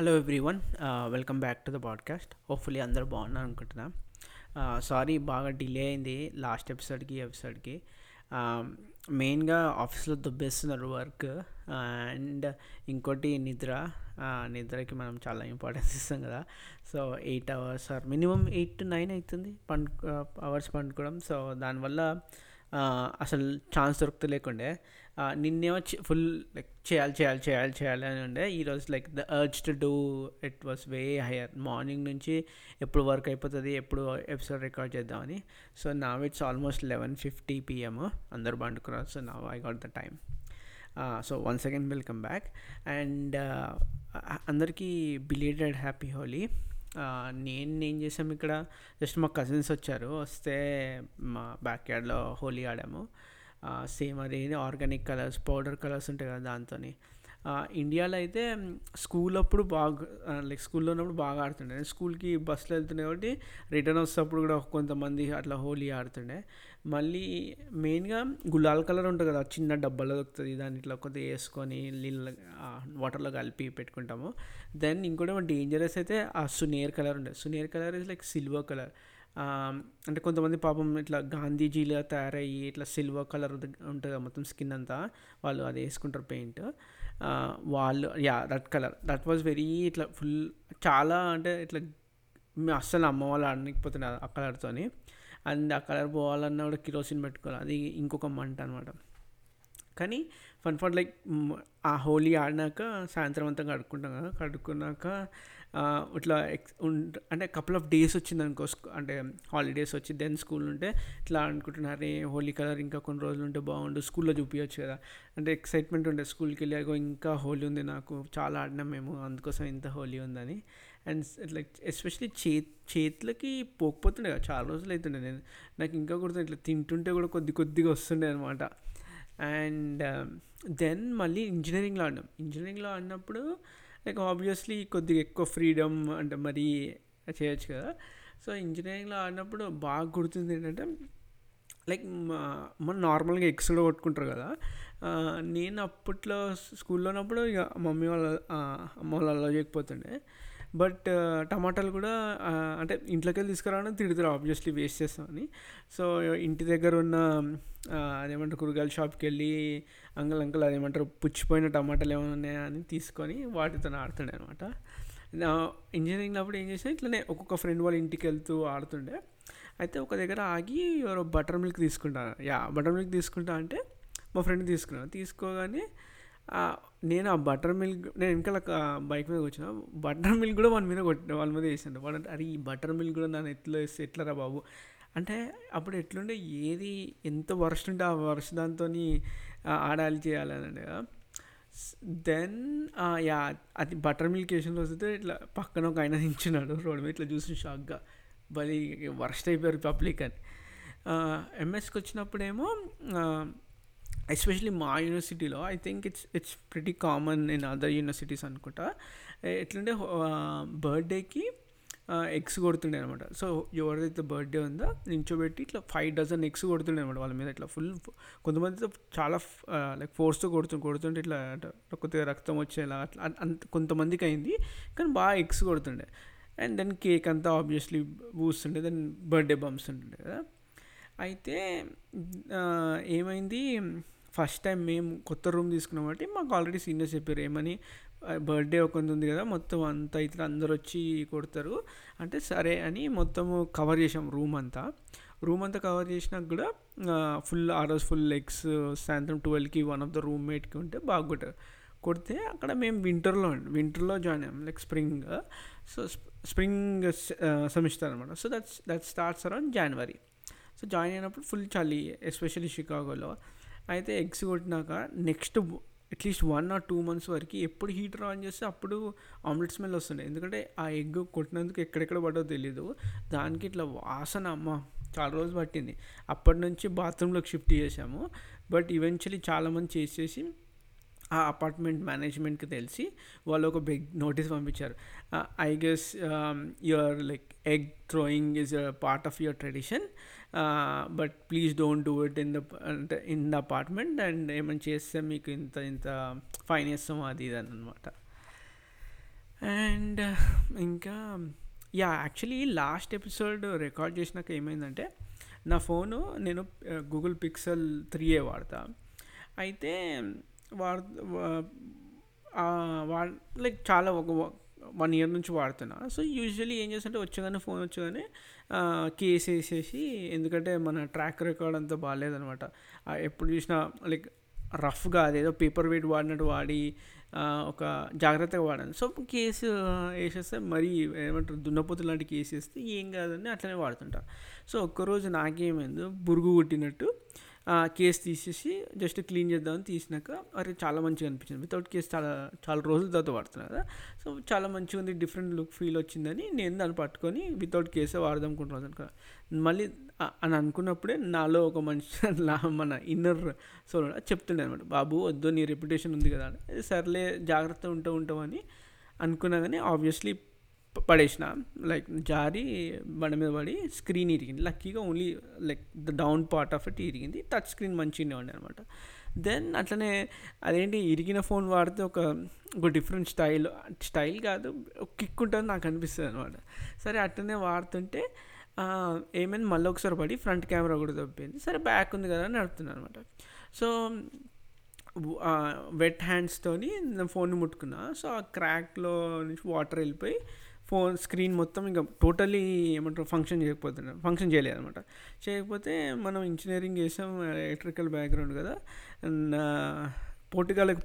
Hello everyone, welcome back to the podcast. Hopefully అందరూ బాగున్నారు అనుకుంటున్నా. సారీ, బాగా డిలే అయింది లాస్ట్ ఎపిసోడ్కి. మెయిన్గా ఆఫీస్లో దుబ్బేస్తున్నారు వర్క్, అండ్ ఇంకోటి నిద్రకి మనం చాలా ఇంపార్టెన్స్ ఇస్తాం కదా. So 8 hours or minimum 8 to 9 అవుతుంది అవర్స్ పండుకోవడం. సో దానివల్ల అసలు ఛాన్స్ దొరుకుతలేకుండే. నిన్నేమో ఫుల్ లైక్ చేయాలి అని ఉండే. ఈరోజు like the urge to do it was way higher. Morning నుంచి ఎప్పుడు వర్క్ అయిపోతుంది, ఎప్పుడు ఎపిసోడ్ రికార్డ్ చేద్దామని. So now it's almost 11:50 PM, అందరూ పండుకున్నారు. So now I got the time. So once again welcome back. And అందరికీ బిలేటెడ్ హ్యాపీ హోలీ. నేనేం చేసాం, ఇక్కడ జస్ట్ మా కజిన్స్ వచ్చారు. వస్తే మా బ్యాక్ యార్డ్లో హోలీ ఆడాము. సేమ్ అది ఆర్గానిక్ కలర్స్, పౌడర్ కలర్స్ ఉంటాయి కదా, దాంతో. ఇండియాలో అయితే స్కూల్లో ఉన్నప్పుడు బాగా ఆడుతుండే. స్కూల్కి బస్సులో వెళ్తుండే కాబట్టి రిటర్న్ వస్తేప్పుడు కూడా కొంతమంది అట్లా హోలీ ఆడుతుండే. మళ్ళీ మెయిన్గా గులాల్ కలర్ ఉంటుంది కదా, చిన్న డబ్బాలో దొరుకుతుంది. దాన్ని ఇట్లా కొద్దిగా వేసుకొని నీళ్ళ వాటర్లో కలిపి పెట్టుకుంటాము. దెన్ ఇంకోటి డేంజరస్ అయితే ఆ సునేర్ కలర్ ఉంటుంది. సునేర్ colour is like silver colour. అంటే కొంతమంది పాపం ఇట్లా గాంధీజీలా తయారయ్యి ఇట్లా సిల్వర్ కలర్ ఉంటుంది మొత్తం స్కిన్ అంతా, వాళ్ళు అది వేసుకుంటారు పెయింట్. వాళ్ళు that colour that was very ఇట్లా ఫుల్ చాలా అంటే ఇట్లా అస్సలు అమ్మ వాళ్ళు ఆడనికపోతున్నారు ఆ కలర్తో. అండ్ ఆ కలర్ పోవాలన్నా కూడా కిరోసిన్ పెట్టుకోవాలి, అది ఇంకొక మంట అనమాట. కానీ ఫన్ ఫర్ లైక్ ఆ హోలీ ఆడినాక సాయంత్రం అంతా కడుక్కుంటాం కదా, కడుక్కున్నాక ఇట్లా అంటే కపుల్ ఆఫ్ డేస్ వచ్చింది అనుకో, అంటే హాలిడేస్ వచ్చి దెన్ స్కూల్ ఉంటే ఇట్లా అనుకుంటున్నారు, హోలీ కలర్ ఇంకా కొన్ని రోజులు ఉంటే బాగుండు, స్కూల్లో చూపించచ్చు కదా అంటే ఎక్సైట్మెంట్ ఉండే. స్కూల్కి వెళ్ళాక ఇంకా హోలీ ఉంది, నాకు చాలా ఆడినాం మేము, అందుకోసం ఇంత హోలీ ఉందని. అండ్ ఇట్లా ఎస్పెషలీ చేతులకి పోకపోతుండే కదా, చాలా రోజులు అవుతుండే. నాకు ఇంకా గుర్తుంది, ఇట్లా తింటుంటే కూడా కొద్దిగా వస్తుండే అనమాట. అండ్ దెన్ మళ్ళీ ఇంజనీరింగ్లో ఆడినప్పుడు లైక్ ఆబ్వియస్లీ కొద్దిగా ఎక్కువ ఫ్రీడమ్ అంటే మరీ చేయొచ్చు కదా. సో ఇంజనీరింగ్లో ఆడినప్పుడు బాగా గుర్తుంది ఏంటంటే, లైక్ మనం నార్మల్గా ఎగ్స్ కూడా కొట్టుకుంటారు కదా. నేను అప్పట్లో స్కూల్లో ఉన్నప్పుడు ఇక అమ్మ వాళ్ళు అలా చేయకపోతుండే. బట్ టమాటాలు కూడా అంటే ఇంట్లోకి వెళ్ళి తీసుకురావడం తిడతారు ఆబ్వియస్లీ, వేస్ట్ చేస్తామని. సో ఇంటి దగ్గర ఉన్న అదేమంటారు కూరగాయల షాప్కి వెళ్ళి అంకల్ అదేమంటారు పుచ్చిపోయిన టమాటాలు ఏమైనా ఉన్నాయా అని తీసుకొని వాటితో ఆడుతుండే అనమాట. ఇంజనీరింగ్ అప్పుడు ఏం చేసినా ఇట్లనే ఒక్కొక్క ఫ్రెండ్ వాళ్ళ ఇంటికి వెళ్తూ ఆడుతుండే. అయితే ఒక దగ్గర ఆగి ఎవరో బటర్ మిల్క్ తీసుకుంటా అంటే మా ఫ్రెండ్ తీసుకోగానే నేను ఆ బటర్ మిల్క్, నేను వెనకాల బైక్ మీద వచ్చిన బటర్ మిల్క్ కూడా వాళ్ళ మీద వేసాను. వాడు అంటే, అరే ఈ బటర్ మిల్క్ కూడా నన్ను ఎట్లా వేస్తే ఎట్లరా బాబు అంటే. అప్పుడు ఎట్లుండే, ఏది ఎంత వరస్ట్ ఉంటే ఆ వరస్ట్ దాంతో ఆడాలి చేయాలనండి కదా. దెన్ అది బటర్ మిల్క్ వేసిన రోజుతో ఇట్లా పక్కన ఒక ఆయన నించున్నాడు రోడ్డు మీద, ఇట్లా చూసి షాక్గా బలి వరస్ట్ అయిపోయారు పబ్లిక్ అని. ఎంఎస్కి వచ్చినప్పుడేమో ఎస్పెషలీ మా యూనివర్సిటీలో I think it's pretty common in other universities అనుకుంటా, ఎట్లంటే బర్త్డేకి ఎగ్స్ కొడుతుండే అనమాట. సో ఎవరిదైతే బర్త్డే ఉందో నించోబెట్టి ఇట్లా 5 dozen ఎగ్స్ కొడుతుండే అనమాట వాళ్ళ మీద. ఇట్లా ఫుల్ కొంతమందితో చాలా లైక్ ఫోర్స్తో కొడుతుంటే ఇట్లా కొద్దిగా రక్తం వచ్చేలా అట్లా అంత కొంతమందికి అయింది, కానీ బాగా ఎగ్స్ కొడుతుండే. అండ్ దెన్ కేక్ అంతా ఆబ్వియస్లీ పూస్తుండే, దెన్ బర్త్డే బంప్స్ ఉంటుండే కదా. అయితే ఏమైంది, ఫస్ట్ టైం మేము కొత్త రూమ్ తీసుకున్నాం కాబట్టి మాకు ఆల్రెడీ సీనియర్స్ చెప్పారు ఏమని, బర్త్డే ఒకటి ఉంది కదా మొత్తం అంతా ఇతర అందరు వచ్చి కొడతారు అంటే సరే అని మొత్తము కవర్ చేసాం రూమ్ అంతా కవర్ చేసినాక కూడా ఫుల్ ఆ రోజు ఫుల్ ఎగ్స్ సాయంత్రం 12కి వన్ ఆఫ్ ద రూమ్మేట్కి ఉంటే బాగా కొడితే అక్కడ మేము వింటర్లో జాయిన్ అయ్యాం, like spring. So spring semester అనమాట. So that starts around January. So join అయినప్పుడు ఫుల్ చలి, ఎస్పెషల్లీ షికాగోలో. అయితే ఎగ్స్ కొట్టినాక నెక్స్ట్ అట్లీస్ట్ 1 or 2 months వరకు ఎప్పుడు హీటర్ ఆన్ చేస్తే అప్పుడు ఆమ్లెట్ స్మెల్ వస్తుండే, ఎందుకంటే ఆ ఎగ్ కొట్టినందుకు ఎక్కడెక్కడ పడో తెలీదు, దానికి ఇట్లా వాసన అమ్మ చాలా రోజులు పట్టింది. అప్పటి నుంచి బాత్రూంలోకి షిఫ్ట్ చేసాము. బట్ ఈవెన్చువలీ చాలామంది చేసేసి ఆ అపార్ట్మెంట్ మేనేజ్మెంట్కి తెలిసి వాళ్ళు ఒక బిగ్ నోటీస్ పంపించారు, I guess your like egg throwing is part of your tradition, but please don't do it in the apartment, and ఏమైనా చేస్తే మీకు ఇంత ఫైన్ చేస్తాము అది ఇది అనమాట. అండ్ ఇంకా యాక్చువల్లీ లాస్ట్ ఎపిసోడ్ రికార్డ్ చేసినాక ఏమైందంటే, నా ఫోను నేను గూగుల్ పిక్సెల్ 3A వాడతా. అయితే లైక్ చాలా ఒక 1 year నుంచి వాడుతున్నా. సో యూజువలీ ఏం చేస్తుంటే వచ్చేగానే ఫోన్ వచ్చేగానే కేసు వేసేసి, ఎందుకంటే మన ట్రాక్ రికార్డ్ అంతా బాగాలేదనమాట. ఎప్పుడు చూసినా లైక్ రఫ్గా అదేదో పేపర్ వెయిట్ వాడినట్టు వాడి ఒక జాగ్రత్తగా వాడాను. సో కేసు వేసేస్తే మరీ ఏమంటారు దున్నపోతు లాంటి కేసు వేస్తే ఏం కాదని అట్లనే వాడుతుంటా. సో ఒక్కరోజు నాకేమైందో బురుగు కొట్టినట్టు కేసు తీసేసి జస్ట్ క్లీన్ చేద్దామని తీసినాక అరే చాలా మంచిగా అనిపించింది. వితౌట్ కేసు చాలా చాలా రోజుల తర్వాత వాడుతున్నా కదా, సో చాలా మంచిగా ఉంది, డిఫరెంట్ లుక్ ఫీల్ వచ్చిందని నేను దాన్ని పట్టుకొని వితౌట్ కేసే వాడదాం అనుకుంటున్నాను అనుకున్నా. మళ్ళీ అని అనుకున్నప్పుడే నాలో ఒక మనిషి మన ఇన్నర్ సోల్ చెప్తుండే అనమాట, బాబు వద్దు నీ రెప్యుటేషన్ ఉంది కదా అని. సర్లే జాగ్రత్త ఉంటామని అనుకున్నా, కానీ ఆబ్వియస్లీ పడేసిన, లైక్ జారి బండి మీద పడి స్క్రీన్ ఇరిగింది. లక్కీగా only like the down part of it ఇరిగింది, టచ్ స్క్రీన్ మంచిగానే ఉండే అనమాట. దెన్ అట్లనే అదేంటి ఇరిగిన ఫోన్ వాడితే ఒక డిఫరెంట్ స్టైల్ కాదు కిక్ ఉంటుంది నాకు అనిపిస్తుంది అనమాట. సరే అట్లనే వాడుతుంటే ఏమైనా మళ్ళీ ఒకసారి పడి ఫ్రంట్ కెమెరా కూడా తప్పింది. సరే బ్యాక్ ఉంది కదా అని నడుపుతున్నాను అనమాట. సో వెట్ హ్యాండ్స్తోని నేను ఫోన్ని ముట్టుకున్నా. సో ఆ క్రాక్లో నుంచి వాటర్ వెళ్ళిపోయి ఫోన్ స్క్రీన్ మొత్తం ఇంకా టోటలీ ఏమంటారు ఫంక్షన్ చేయలేదు అనమాట. చేయకపోతే మనం ఇంజనీరింగ్ చేసాం, ఎలక్ట్రికల్ బ్యాక్గ్రౌండ్ కదా,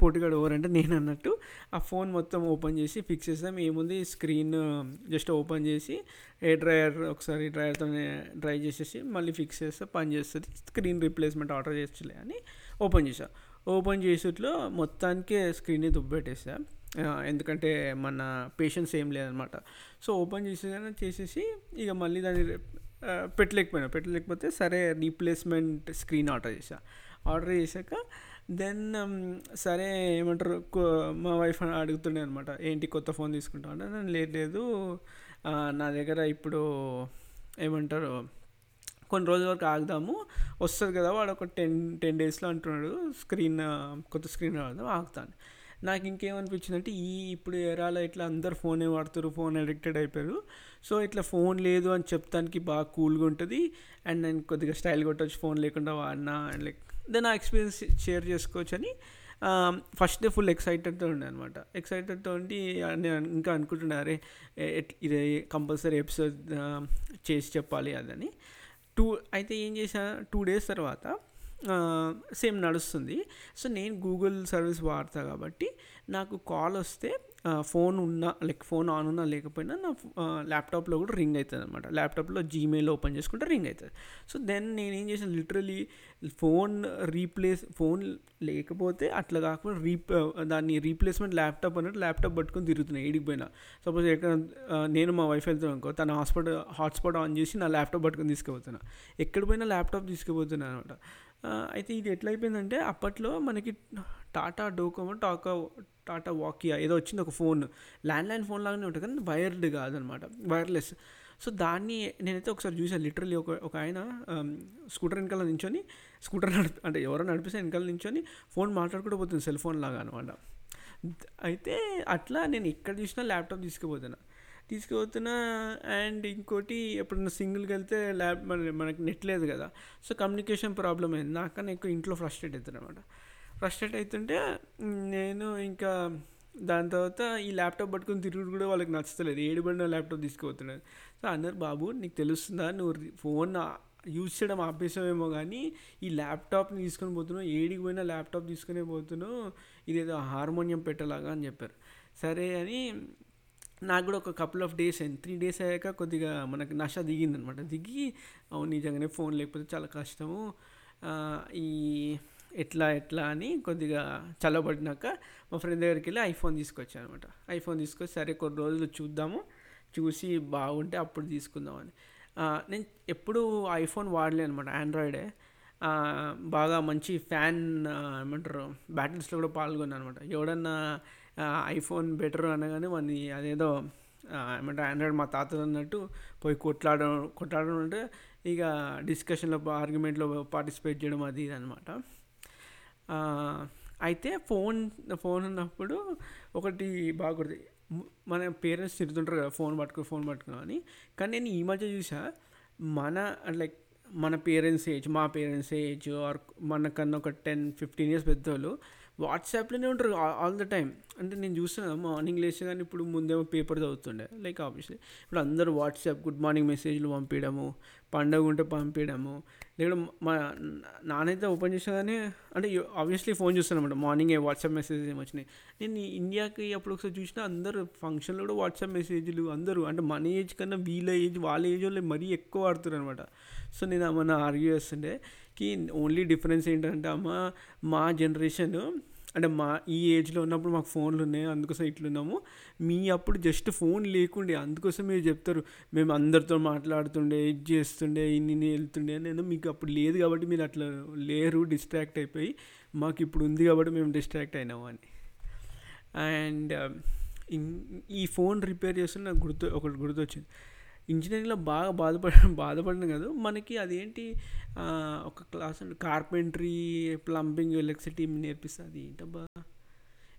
పోటీగాడు ఎవరంటే నేను అన్నట్టు ఆ ఫోన్ మొత్తం ఓపెన్ చేసి ఫిక్స్ చేసాం. ఏముంది స్క్రీన్ జస్ట్ ఓపెన్ చేసి ఒకసారి డ్రైయర్తో డ్రై చేసేసి మళ్ళీ ఫిక్స్ చేస్తే పని చేస్తుంది, స్క్రీన్ రీప్లేస్మెంట్ ఆర్డర్ చేస్తలే అని ఓపెన్ చేసేట్లో మొత్తానికే స్క్రీన్ని దుబ్బెట్టేసా. ఎందుకంటే మన పేషెన్స్ ఏం లేదనమాట. సో ఓపెన్ చేసేసి ఇక మళ్ళీ దాన్ని పెట్టలేకపోతే సరే రీప్లేస్మెంట్ స్క్రీన్ ఆర్డర్ చేశాక దెన్ సరే ఏమంటారు మా వైఫ్ అడుగుతుండే అనమాట, ఏంటి కొత్త ఫోన్ తీసుకుంటాం అంటే నేను లేదు నా దగ్గర ఇప్పుడు ఏమంటారు కొన్ని రోజుల వరకు ఆగుదాము వస్తుంది కదా వాడు ఒక 10 daysలో అంటున్నాడు కొత్త స్క్రీన్ ఆడదాం ఆగుతాను. నాకు ఇంకేమనిపించింది అంటే ఇప్పుడు ఎరాలో ఇట్లా అందరు ఫోనే వాడుతారు, ఫోన్ అడిక్టెడ్ అయిపోయారు. సో ఇట్లా ఫోన్ లేదు అని చెప్తానికి బాగా కూల్గా ఉంటుంది అండ్ నేను కొద్దిగా స్టైల్ కొట్టవచ్చు ఫోన్ లేకుండా వాడినా అండ్ లైక్ దెన్ ఆ ఎక్స్పీరియన్స్ షేర్ చేసుకోవచ్చు అని ఫస్ట్ డే ఫుల్ ఎక్సైటెడ్తో ఉండే అనమాట. ఎక్సైటెడ్తో ఉండి నేను ఇంకా అనుకుంటున్నా అరే ఇది కంపల్సరీ ఎపిసోడ్ చేసి చెప్పాలి అదని. అయితే ఏం చేశా 2 days తర్వాత సేమ్ నడుస్తుంది. సో నేను గూగుల్ సర్వీస్ వాడతా కాబట్టి నాకు కాల్ వస్తే ఫోన్ ఉన్నా లైక్ ఫోన్ ఆన్ ఉన్నా లేకపోయినా నా ల్యాప్టాప్లో కూడా రింగ్ అవుతుంది అనమాట. ల్యాప్టాప్లో జీమెయిల్ ఓపెన్ చేసుకుంటే రింగ్ అవుతుంది. సో దెన్ నేనేం చేసాను, లిటరలీ ఫోన్ లేకపోతే అట్లా కాకుండా దాన్ని రీప్లేస్మెంట్ ల్యాప్టాప్ అన్నట్టు ల్యాప్టాప్ పట్టుకొని తిరుగుతున్నాయి ఏడికి పోయినా. సపోజ్ ఎక్కడ నేను మా వైఫ్ వెళ్తాను అనుకో, తన హాట్స్పాట్ ఆన్ చేసి నా ల్యాప్టాప్ పట్టుకొని తీసుకుపోతున్నా, ఎక్కడ పోయినా ల్యాప్టాప్ తీసుకుపోతున్నా అనమాట. అయితే ఇది ఎట్లయిపోయిందంటే అప్పట్లో మనకి టాటా వాకియా ఏదో వచ్చింది, ఒక ఫోన్ ల్యాండ్లైన్ ఫోన్ లాగానే ఉంటుంది కానీ వైర్డ్ కాదనమాట, వైర్లెస్. సో దాన్ని నేనైతే ఒకసారి చూసాను, లిటరలీ ఒక ఆయన స్కూటర్ వెనకాల నించొని అంటే ఎవరో నడిపిస్తే వెనకాల నించొని ఫోన్ మాట్లాడుకుంటూ పోతుంది సెల్ ఫోన్ లాగా అనమాట. అయితే అట్లా నేను ఎక్కడ చూసినా ల్యాప్టాప్ తీసుకుపోతున్నా అండ్ ఇంకోటి ఎప్పుడైనా సింగిల్కి వెళ్తే మనకి నెట్ లేదు కదా, సో కమ్యూనికేషన్ ప్రాబ్లం అయింది. నాకన్నా ఎక్కువ ఇంట్లో ఫ్రస్ట్రేట్ అవుతుంది అనమాట. ఫ్రస్ట్రేట్ అవుతుంటే నేను ఇంకా దాని తర్వాత ఈ ల్యాప్టాప్ పట్టుకుని తిరుగుడు కూడా వాళ్ళకి నచ్చలేదు, ఏడుబడిన ల్యాప్టాప్ తీసుకుపోతున్నాను. సో అందరు బాబు నీకు తెలుస్తుందా నువ్వు ఫోన్ యూజ్ చేయడం ఆపేసావేమో కానీ ఈ ల్యాప్టాప్ని తీసుకొని పోతున్నావు, ఏడికి పోయినా ల్యాప్టాప్ తీసుకునే పోతున్నావు, ఇదేదో హార్మోనియం పెట్టలాగా అని చెప్పారు. సరే అని నాకు కూడా ఒక కపుల్ ఆఫ్ డేస్ అయింది, 3 days అయ్యాక కొద్దిగా మనకు నష దిగిందనమాట. దిగి అవును నిజంగానే ఫోన్ లేకపోతే చాలా కష్టము ఈ ఎట్లా అని కొద్దిగా చల్లబడినాక మా ఫ్రెండ్ దగ్గరికి వెళ్ళి ఐఫోన్ తీసుకొచ్చాను అనమాట. ఐఫోన్ తీసుకొచ్చి సరే కొన్ని రోజులు చూసి బాగుంటే అప్పుడు తీసుకుందామని. నేను ఎప్పుడు ఐఫోన్ వాడలే అనమాట, ఆండ్రాయిడే. బాగా మంచి ఫ్యాన్ ఏమంటారు బ్యాటిల్స్లో కూడా పాల్గొన్నాను అనమాట. ఎవడన్నా ఐఫోన్ బెటర్ అనగానే వాడిని అదేదో ఏమంటే ఆండ్రాయిడ్ మా తాత అన్నట్టు పోయి కొట్లాడడం అంటే ఇక డిస్కషన్లో ఆర్గ్యుమెంట్లో పార్టిసిపేట్ చేయడం అది ఇది అనమాట. అయితే ఫోన్ ఉన్నప్పుడు ఒకటి బాగుంటుంది మన పేరెంట్స్ తిరుగుతుంటారు కదా ఫోన్ పట్టుకున్నా అని. కానీ నేను ఈ మధ్య చూసా మన పేరెంట్స్ ఏజ్, మా పేరెంట్స్ ఏజ్ ఆర్ మనకన్నా ఒక 10-15 years పెద్దోళ్ళు వాట్సాప్లోనే ఉంటారు ఆల్ ద టైమ్. అంటే నేను చూస్తున్నా మార్నింగ్ లేచి, కానీ ఇప్పుడు ముందేమో పేపర్ చదువుతుండే, లైక్ ఆబ్వియస్లీ ఇప్పుడు అందరూ వాట్సాప్ గుడ్ మార్నింగ్ మెసేజ్లు పంపించడము, పండగ ఉంటే పంపించడము, లేదా మా నాన్నైతే ఓపెన్ చేసా కానీ అంటే ఆబ్వియస్లీ ఫోన్ చూస్తాను అనమాట. మార్నింగ్ ఏ వాట్సాప్ మెసేజెస్ ఏమి వచ్చినాయి. నేను ఇండియాకి అప్పుడు ఒకసారి చూసినా అందరు ఫంక్షన్లో కూడా వాట్సాప్ మెసేజ్లు అందరూ, అంటే మన ఏజ్ కన్నా వీళ్ళ ఏజ్ వాళ్ళ ఏజ్ వాళ్ళు మరీ ఎక్కువ వాడుతున్నారు అనమాట. సో నేను ఏమన్నా ఆర్గ్యూ చేస్తుండే కి ఓన్లీ డిఫరెన్స్ ఏంటంటే మా జనరేషన్ అంటే మా ఈ ఏజ్లో ఉన్నప్పుడు మాకు ఫోన్లు ఉన్నాయి, అందుకోసం ఇట్లున్నాము. మీ అప్పుడు జస్ట్ ఫోన్ లేకుండే, అందుకోసం మీరు చెప్తారు మేము అందరితో మాట్లాడుతుండే, ఇది చేస్తుండే, ఇన్ని వెళ్తుండే. నేను మీకు అప్పుడు లేదు కాబట్టి మీరు అట్లా లేరు, డిస్ట్రాక్ట్ అయిపోయి మాకు ఇప్పుడు ఉంది కాబట్టి మేము డిస్ట్రాక్ట్ అయినాము అని. అండ్ ఈ ఫోన్ రిపేర్ చేస్తున్న నాకు ఒకటి గుర్తొచ్చింది. ఇంజనీరింగ్లో బాగా బాధపడిన కాదు, మనకి అదేంటి ఒక క్లాస్ అంటే కార్పెంటరీ, ప్లంబింగ్, ఎలక్ట్రిసిటీ నేర్పిస్తుంది. ఏంటబ్బా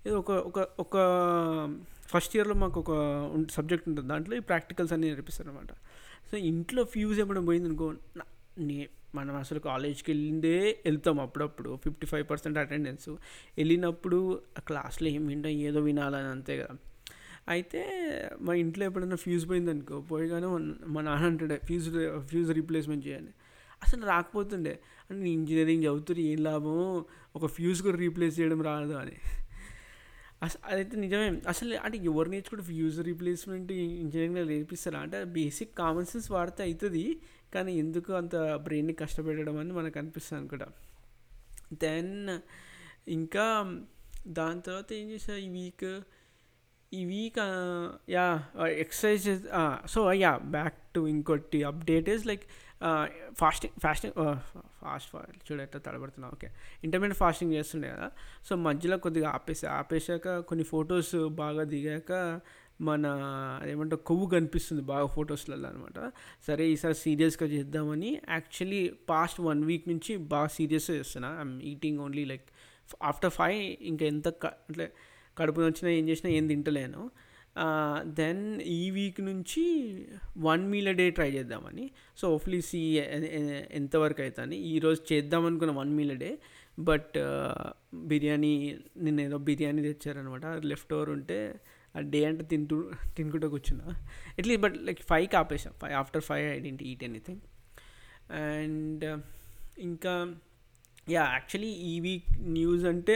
ఏదో ఒక ఒక ఒక ఫస్ట్ ఇయర్లో మాకు ఒక సబ్జెక్ట్ ఉంటుంది, దాంట్లో ఈ ప్రాక్టికల్స్ అన్నీ నేర్పిస్తారు అనమాట. సో ఇంట్లో ఫ్యూజ్ ఏమైనా పోయిందనుకో, మనం అసలు కాలేజ్కి వెళ్తాం అప్పుడప్పుడు 55% అటెండెన్స్, వెళ్ళినప్పుడు క్లాస్లో ఏమింటో ఏదో వినాలని అంతే కదా. అయితే మా ఇంట్లో ఎప్పుడైనా ఫ్యూజ్ పోయిందనుకో, పోయిగానే మా నాన్న అంటుండే ఫ్యూజ్ రీప్లేస్మెంట్ చేయాలి. అసలు రాకపోతుండే. అంటే నేను ఇంజనీరింగ్ చదువుతున్నా, ఏం లాభం ఒక ఫ్యూజ్ కూడా రీప్లేస్ చేయడం రాదు అని. అదైతే నిజమే. అసలు అంటే ఎవరు నేర్చుకుంటే ఫ్యూజ్ రీప్లేస్మెంట్ ఇంజనీరింగ్లో నేర్పిస్తారా అంటే బేసిక్ కామన్ సెన్స్ వాడితే అవుతుంది, కానీ ఎందుకు అంత బ్రెయిన్ని కష్టపెట్టడం అని మనకు అనిపిస్తుంది అనుకుంటా. దెన్ ఇంకా దాని తర్వాత ఏం చేసా ఈ week yeah exercises. So yeah back to ఇంకోటి అప్డేట్ ఇస్ లైక్ ఫాస్టింగ్ చూడ ఎట్లా తడబడుతున్నా. ఓకే, ఇంటర్మీడియట్ ఫాస్టింగ్ చేస్తుండే కదా, సో మధ్యలో కొద్దిగా ఆపేశాక కొన్ని ఫొటోస్ బాగా దిగాక మన ఏమంటారు కొవ్వు కనిపిస్తుంది బాగా ఫొటోస్లలో అనమాట. సరే ఈసారి సీరియస్గా చేద్దామని యాక్చువల్లీ పాస్ట్ 1 week నుంచి బాగా సీరియస్గా చేస్తున్నా. I'm eating only like after 5 ఇంకా ఎంత అంటే కడుపు వచ్చినా ఏం చేసినా ఏం తింటలేను. దెన్ ఈ వీక్ నుంచి 1 meal a day ట్రై చేద్దామని. సో హోప్ఫుల్లీ సీ ఎంతవరకు అవుతాను. ఈరోజు చేద్దామనుకున్న 1 meal a day, but biryani నిన్న ఏదో బిర్యానీ తెచ్చారనమాట. లెఫ్ట్ ఓవర్ ఉంటే ఆ డే అంటే తినుకుంటూ కూర్చున్నా ఎట్లీస్ట్. బట్ లైక్ 5కి ఆపేసాం. After 5 I didn't eat anything. And ఇంకా యా యాక్చువల్లీ ఈ వీక్ న్యూస్ అంటే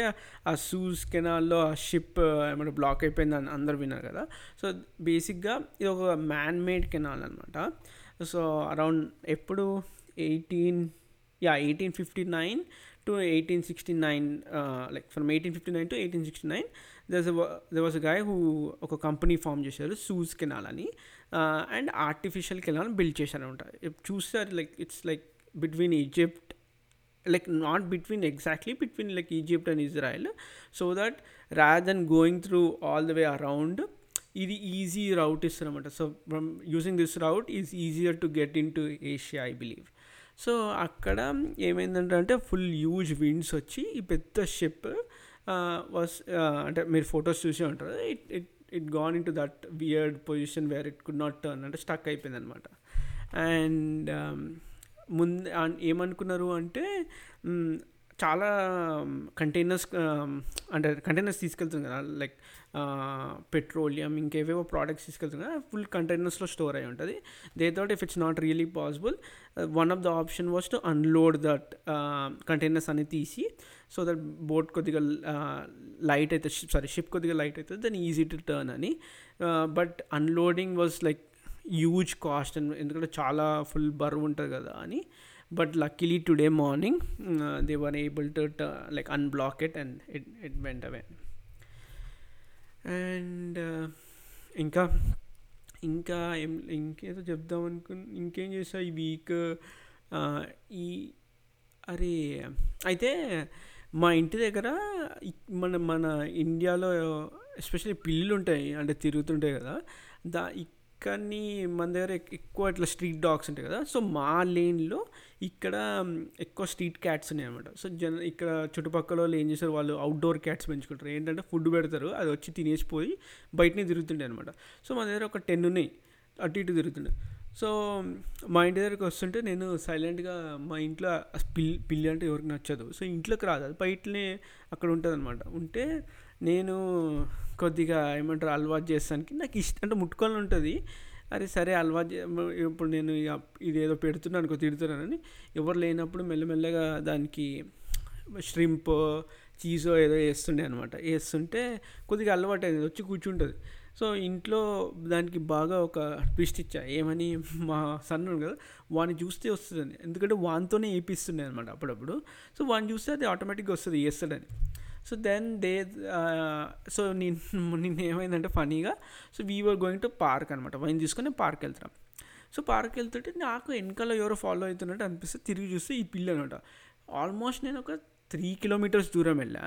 ఆ సూజ్ కెనాల్లో ఆ షిప్ ఏమంటే బ్లాక్ అయిపోయిందని అందరు విన్నారు కదా. సో బేసిక్గా ఇది ఒక మ్యాన్ మేడ్ కెనాల్ అనమాట. సో అరౌండ్ ఎప్పుడు 1859 to 1869, like from 1859 to 1869 there was a guy who ఒక కంపెనీ ఫామ్ చేశారు సూజ్ కెనాల్ అని. అండ్ ఆర్టిఫిషియల్ కెనాల్ బిల్డ్ చేశారనమాట. చూస్తారు like it's like between Egypt like not between exactly between like Egypt and Israel, so that rather than going through all the way around idi easy route is anamata. So from using this route is easier to get into Asia, I believe. So akkada emaindante full huge winds vachi ee pedda ship was ante meer photos chusi untaru, it gone into that weird position where it could not turn, ante stuck ayipoyindi anamata. And ముందు ఏమనుకున్నారు అంటే చాలా containers అంటే containers తీసుకెళ్తుంది కదా, like petroleum ఇంకేవేవో products తీసుకెళ్తుంది కదా, full కంటైనర్స్లో store అయి ఉంటుంది. They thought if it's not really possible, one of the option was to unload that containers అని తీసి, సో దట్ బోట్ కొద్దిగా లైట్ అవుతుంది, షిప్ కొద్దిగా లైట్ అవుతుంది, దెన్ ఈజీ టు టర్న్ అని. But unloading was like huge cost, and ఎందుకంటే చాలా full బరువు ఉంటుంది కదా అని. But luckily today morning they were able to like unblock it and it went away. And ఇంకా ఇంకా ఇంకేదో చెప్దాం అనుకుని ఇంకేం చేసా ఈ వీక్ ఈ అరే అయితే మా ఇంటి దగ్గర మన ఇండియాలో ఎస్పెషల్లీ పిల్లులు ఉంటాయి అంటే తిరుగుతుంటాయి కదా. కానీ మన దగ్గర ఎక్కువ ఇట్లా స్ట్రీట్ డాగ్స్ ఉంటాయి కదా. సో మా లేన్లో ఇక్కడ ఎక్కువ స్ట్రీట్ క్యాట్స్ ఉన్నాయి అనమాట. సో ఇక్కడ చుట్టుపక్కల వాళ్ళు ఏం చేస్తారు, వాళ్ళు అవుట్డోర్ క్యాట్స్ పెంచుకుంటారు. ఏంటంటే ఫుడ్ పెడతారు, అది వచ్చి తినేసిపోయి బయటనే తిరుగుతుండే అనమాట. సో మన దగ్గర ఒక 10 ఉన్నాయి, అటు ఇటు తిరుగుతుండే. సో మా ఇంటి దగ్గరికి వస్తుంటే నేను సైలెంట్గా, మా ఇంట్లో పిల్లి అంటే ఎవరికి నచ్చదు, సో ఇంట్లోకి రాదు, అది బయటనే అక్కడ ఉంటుంది అనమాట. ఉంటే నేను కొద్దిగా ఏమంటారు అలవాటు చేస్తానికి నాకు ఇష్టం అంటే ముట్టుకొని ఉంటుంది. అరే సరే అలవాటు, ఇప్పుడు నేను ఇదేదో పెడుతున్నాను అనుకో, తిడుతున్నానని ఎవరు లేనప్పుడు మెల్లమెల్లగా దానికి ష్రింప్ చీజో ఏదో వేస్తుండే అనమాట. వేస్తుంటే కొద్దిగా అలవాటు అయింది, వచ్చి కూర్చుంటుంది. సో ఇంట్లో దానికి బాగా ఒక ట్విస్ట్ ఇచ్చా, ఏమని మా సన్ను కదా వాడిని చూస్తే వస్తుందని, ఎందుకంటే వానితోనే ఏపిస్తున్నాయి అనమాట అప్పుడప్పుడు. సో వాడిని చూస్తే అది ఆటోమేటిక్గా వస్తుంది వేస్తాడని. సో దెన్ సో నిన్న ఏమైందంటే ఫనీగా, so we are going to park అనమాట, వైన్ తీసుకొని పార్క్ వెళ్తాం. సో పార్క్ వెళ్తుంటే నాకు వెనకాల ఎవరో ఫాలో అవుతున్నట్టు అనిపిస్తే తిరిగి చూస్తే ఈ పిల్ల అనమాట. ఆల్మోస్ట్ నేను ఒక 3 కిలోమీటర్స్ దూరం వెళ్ళా,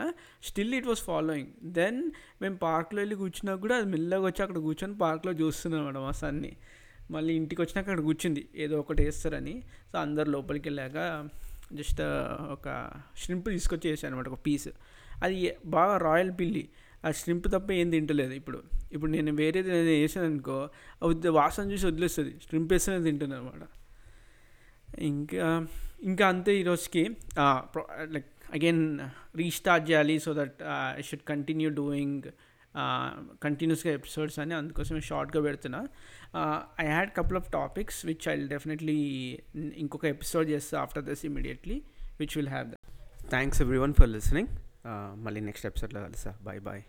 still it was following. Then మేము పార్క్లో వెళ్ళి కూర్చున్నా కూడా అది మెల్లగా వచ్చి అక్కడ కూర్చొని పార్క్లో చూస్తున్నాం అనమాట. మా సన్ని మళ్ళీ ఇంటికి వచ్చినాక అక్కడ కూర్చుంది, ఏదో ఒకటి వేస్తారని. సో అందరు లోపలికి వెళ్ళాక జస్ట్ ఒక ష్రింప్ తీసుకొచ్చి వేసాను అనమాట, ఒక పీస్. అది బాగా రాయల్ పిల్లి, ఆ ష్రింప్ తప్ప ఏం తింటలేదు. ఇప్పుడు నేను వేరేది వేసాను అనుకో, వాసన చూసి వదిలేస్తుంది, ష్రింప్ వేస్తేనే తింటుంది అనమాట. ఇంకా అంతే ఈరోజుకి. లైక్ అగైన్ రీస్టార్ట్ చేయాలి, so that I should continue doing కంటిన్యూస్గా ఎపిసోడ్స్ అని, అందుకోసం షార్ట్గా పెడుతున్నా. I had couple of topics which I will definitely ఇంకొక ఎపిసోడ్ చేస్తా after this immediately, which will have that. Thanks everyone for listening. మళ్ళీ next ఎపిసోడ్లో కలుస్తా. Bye bye.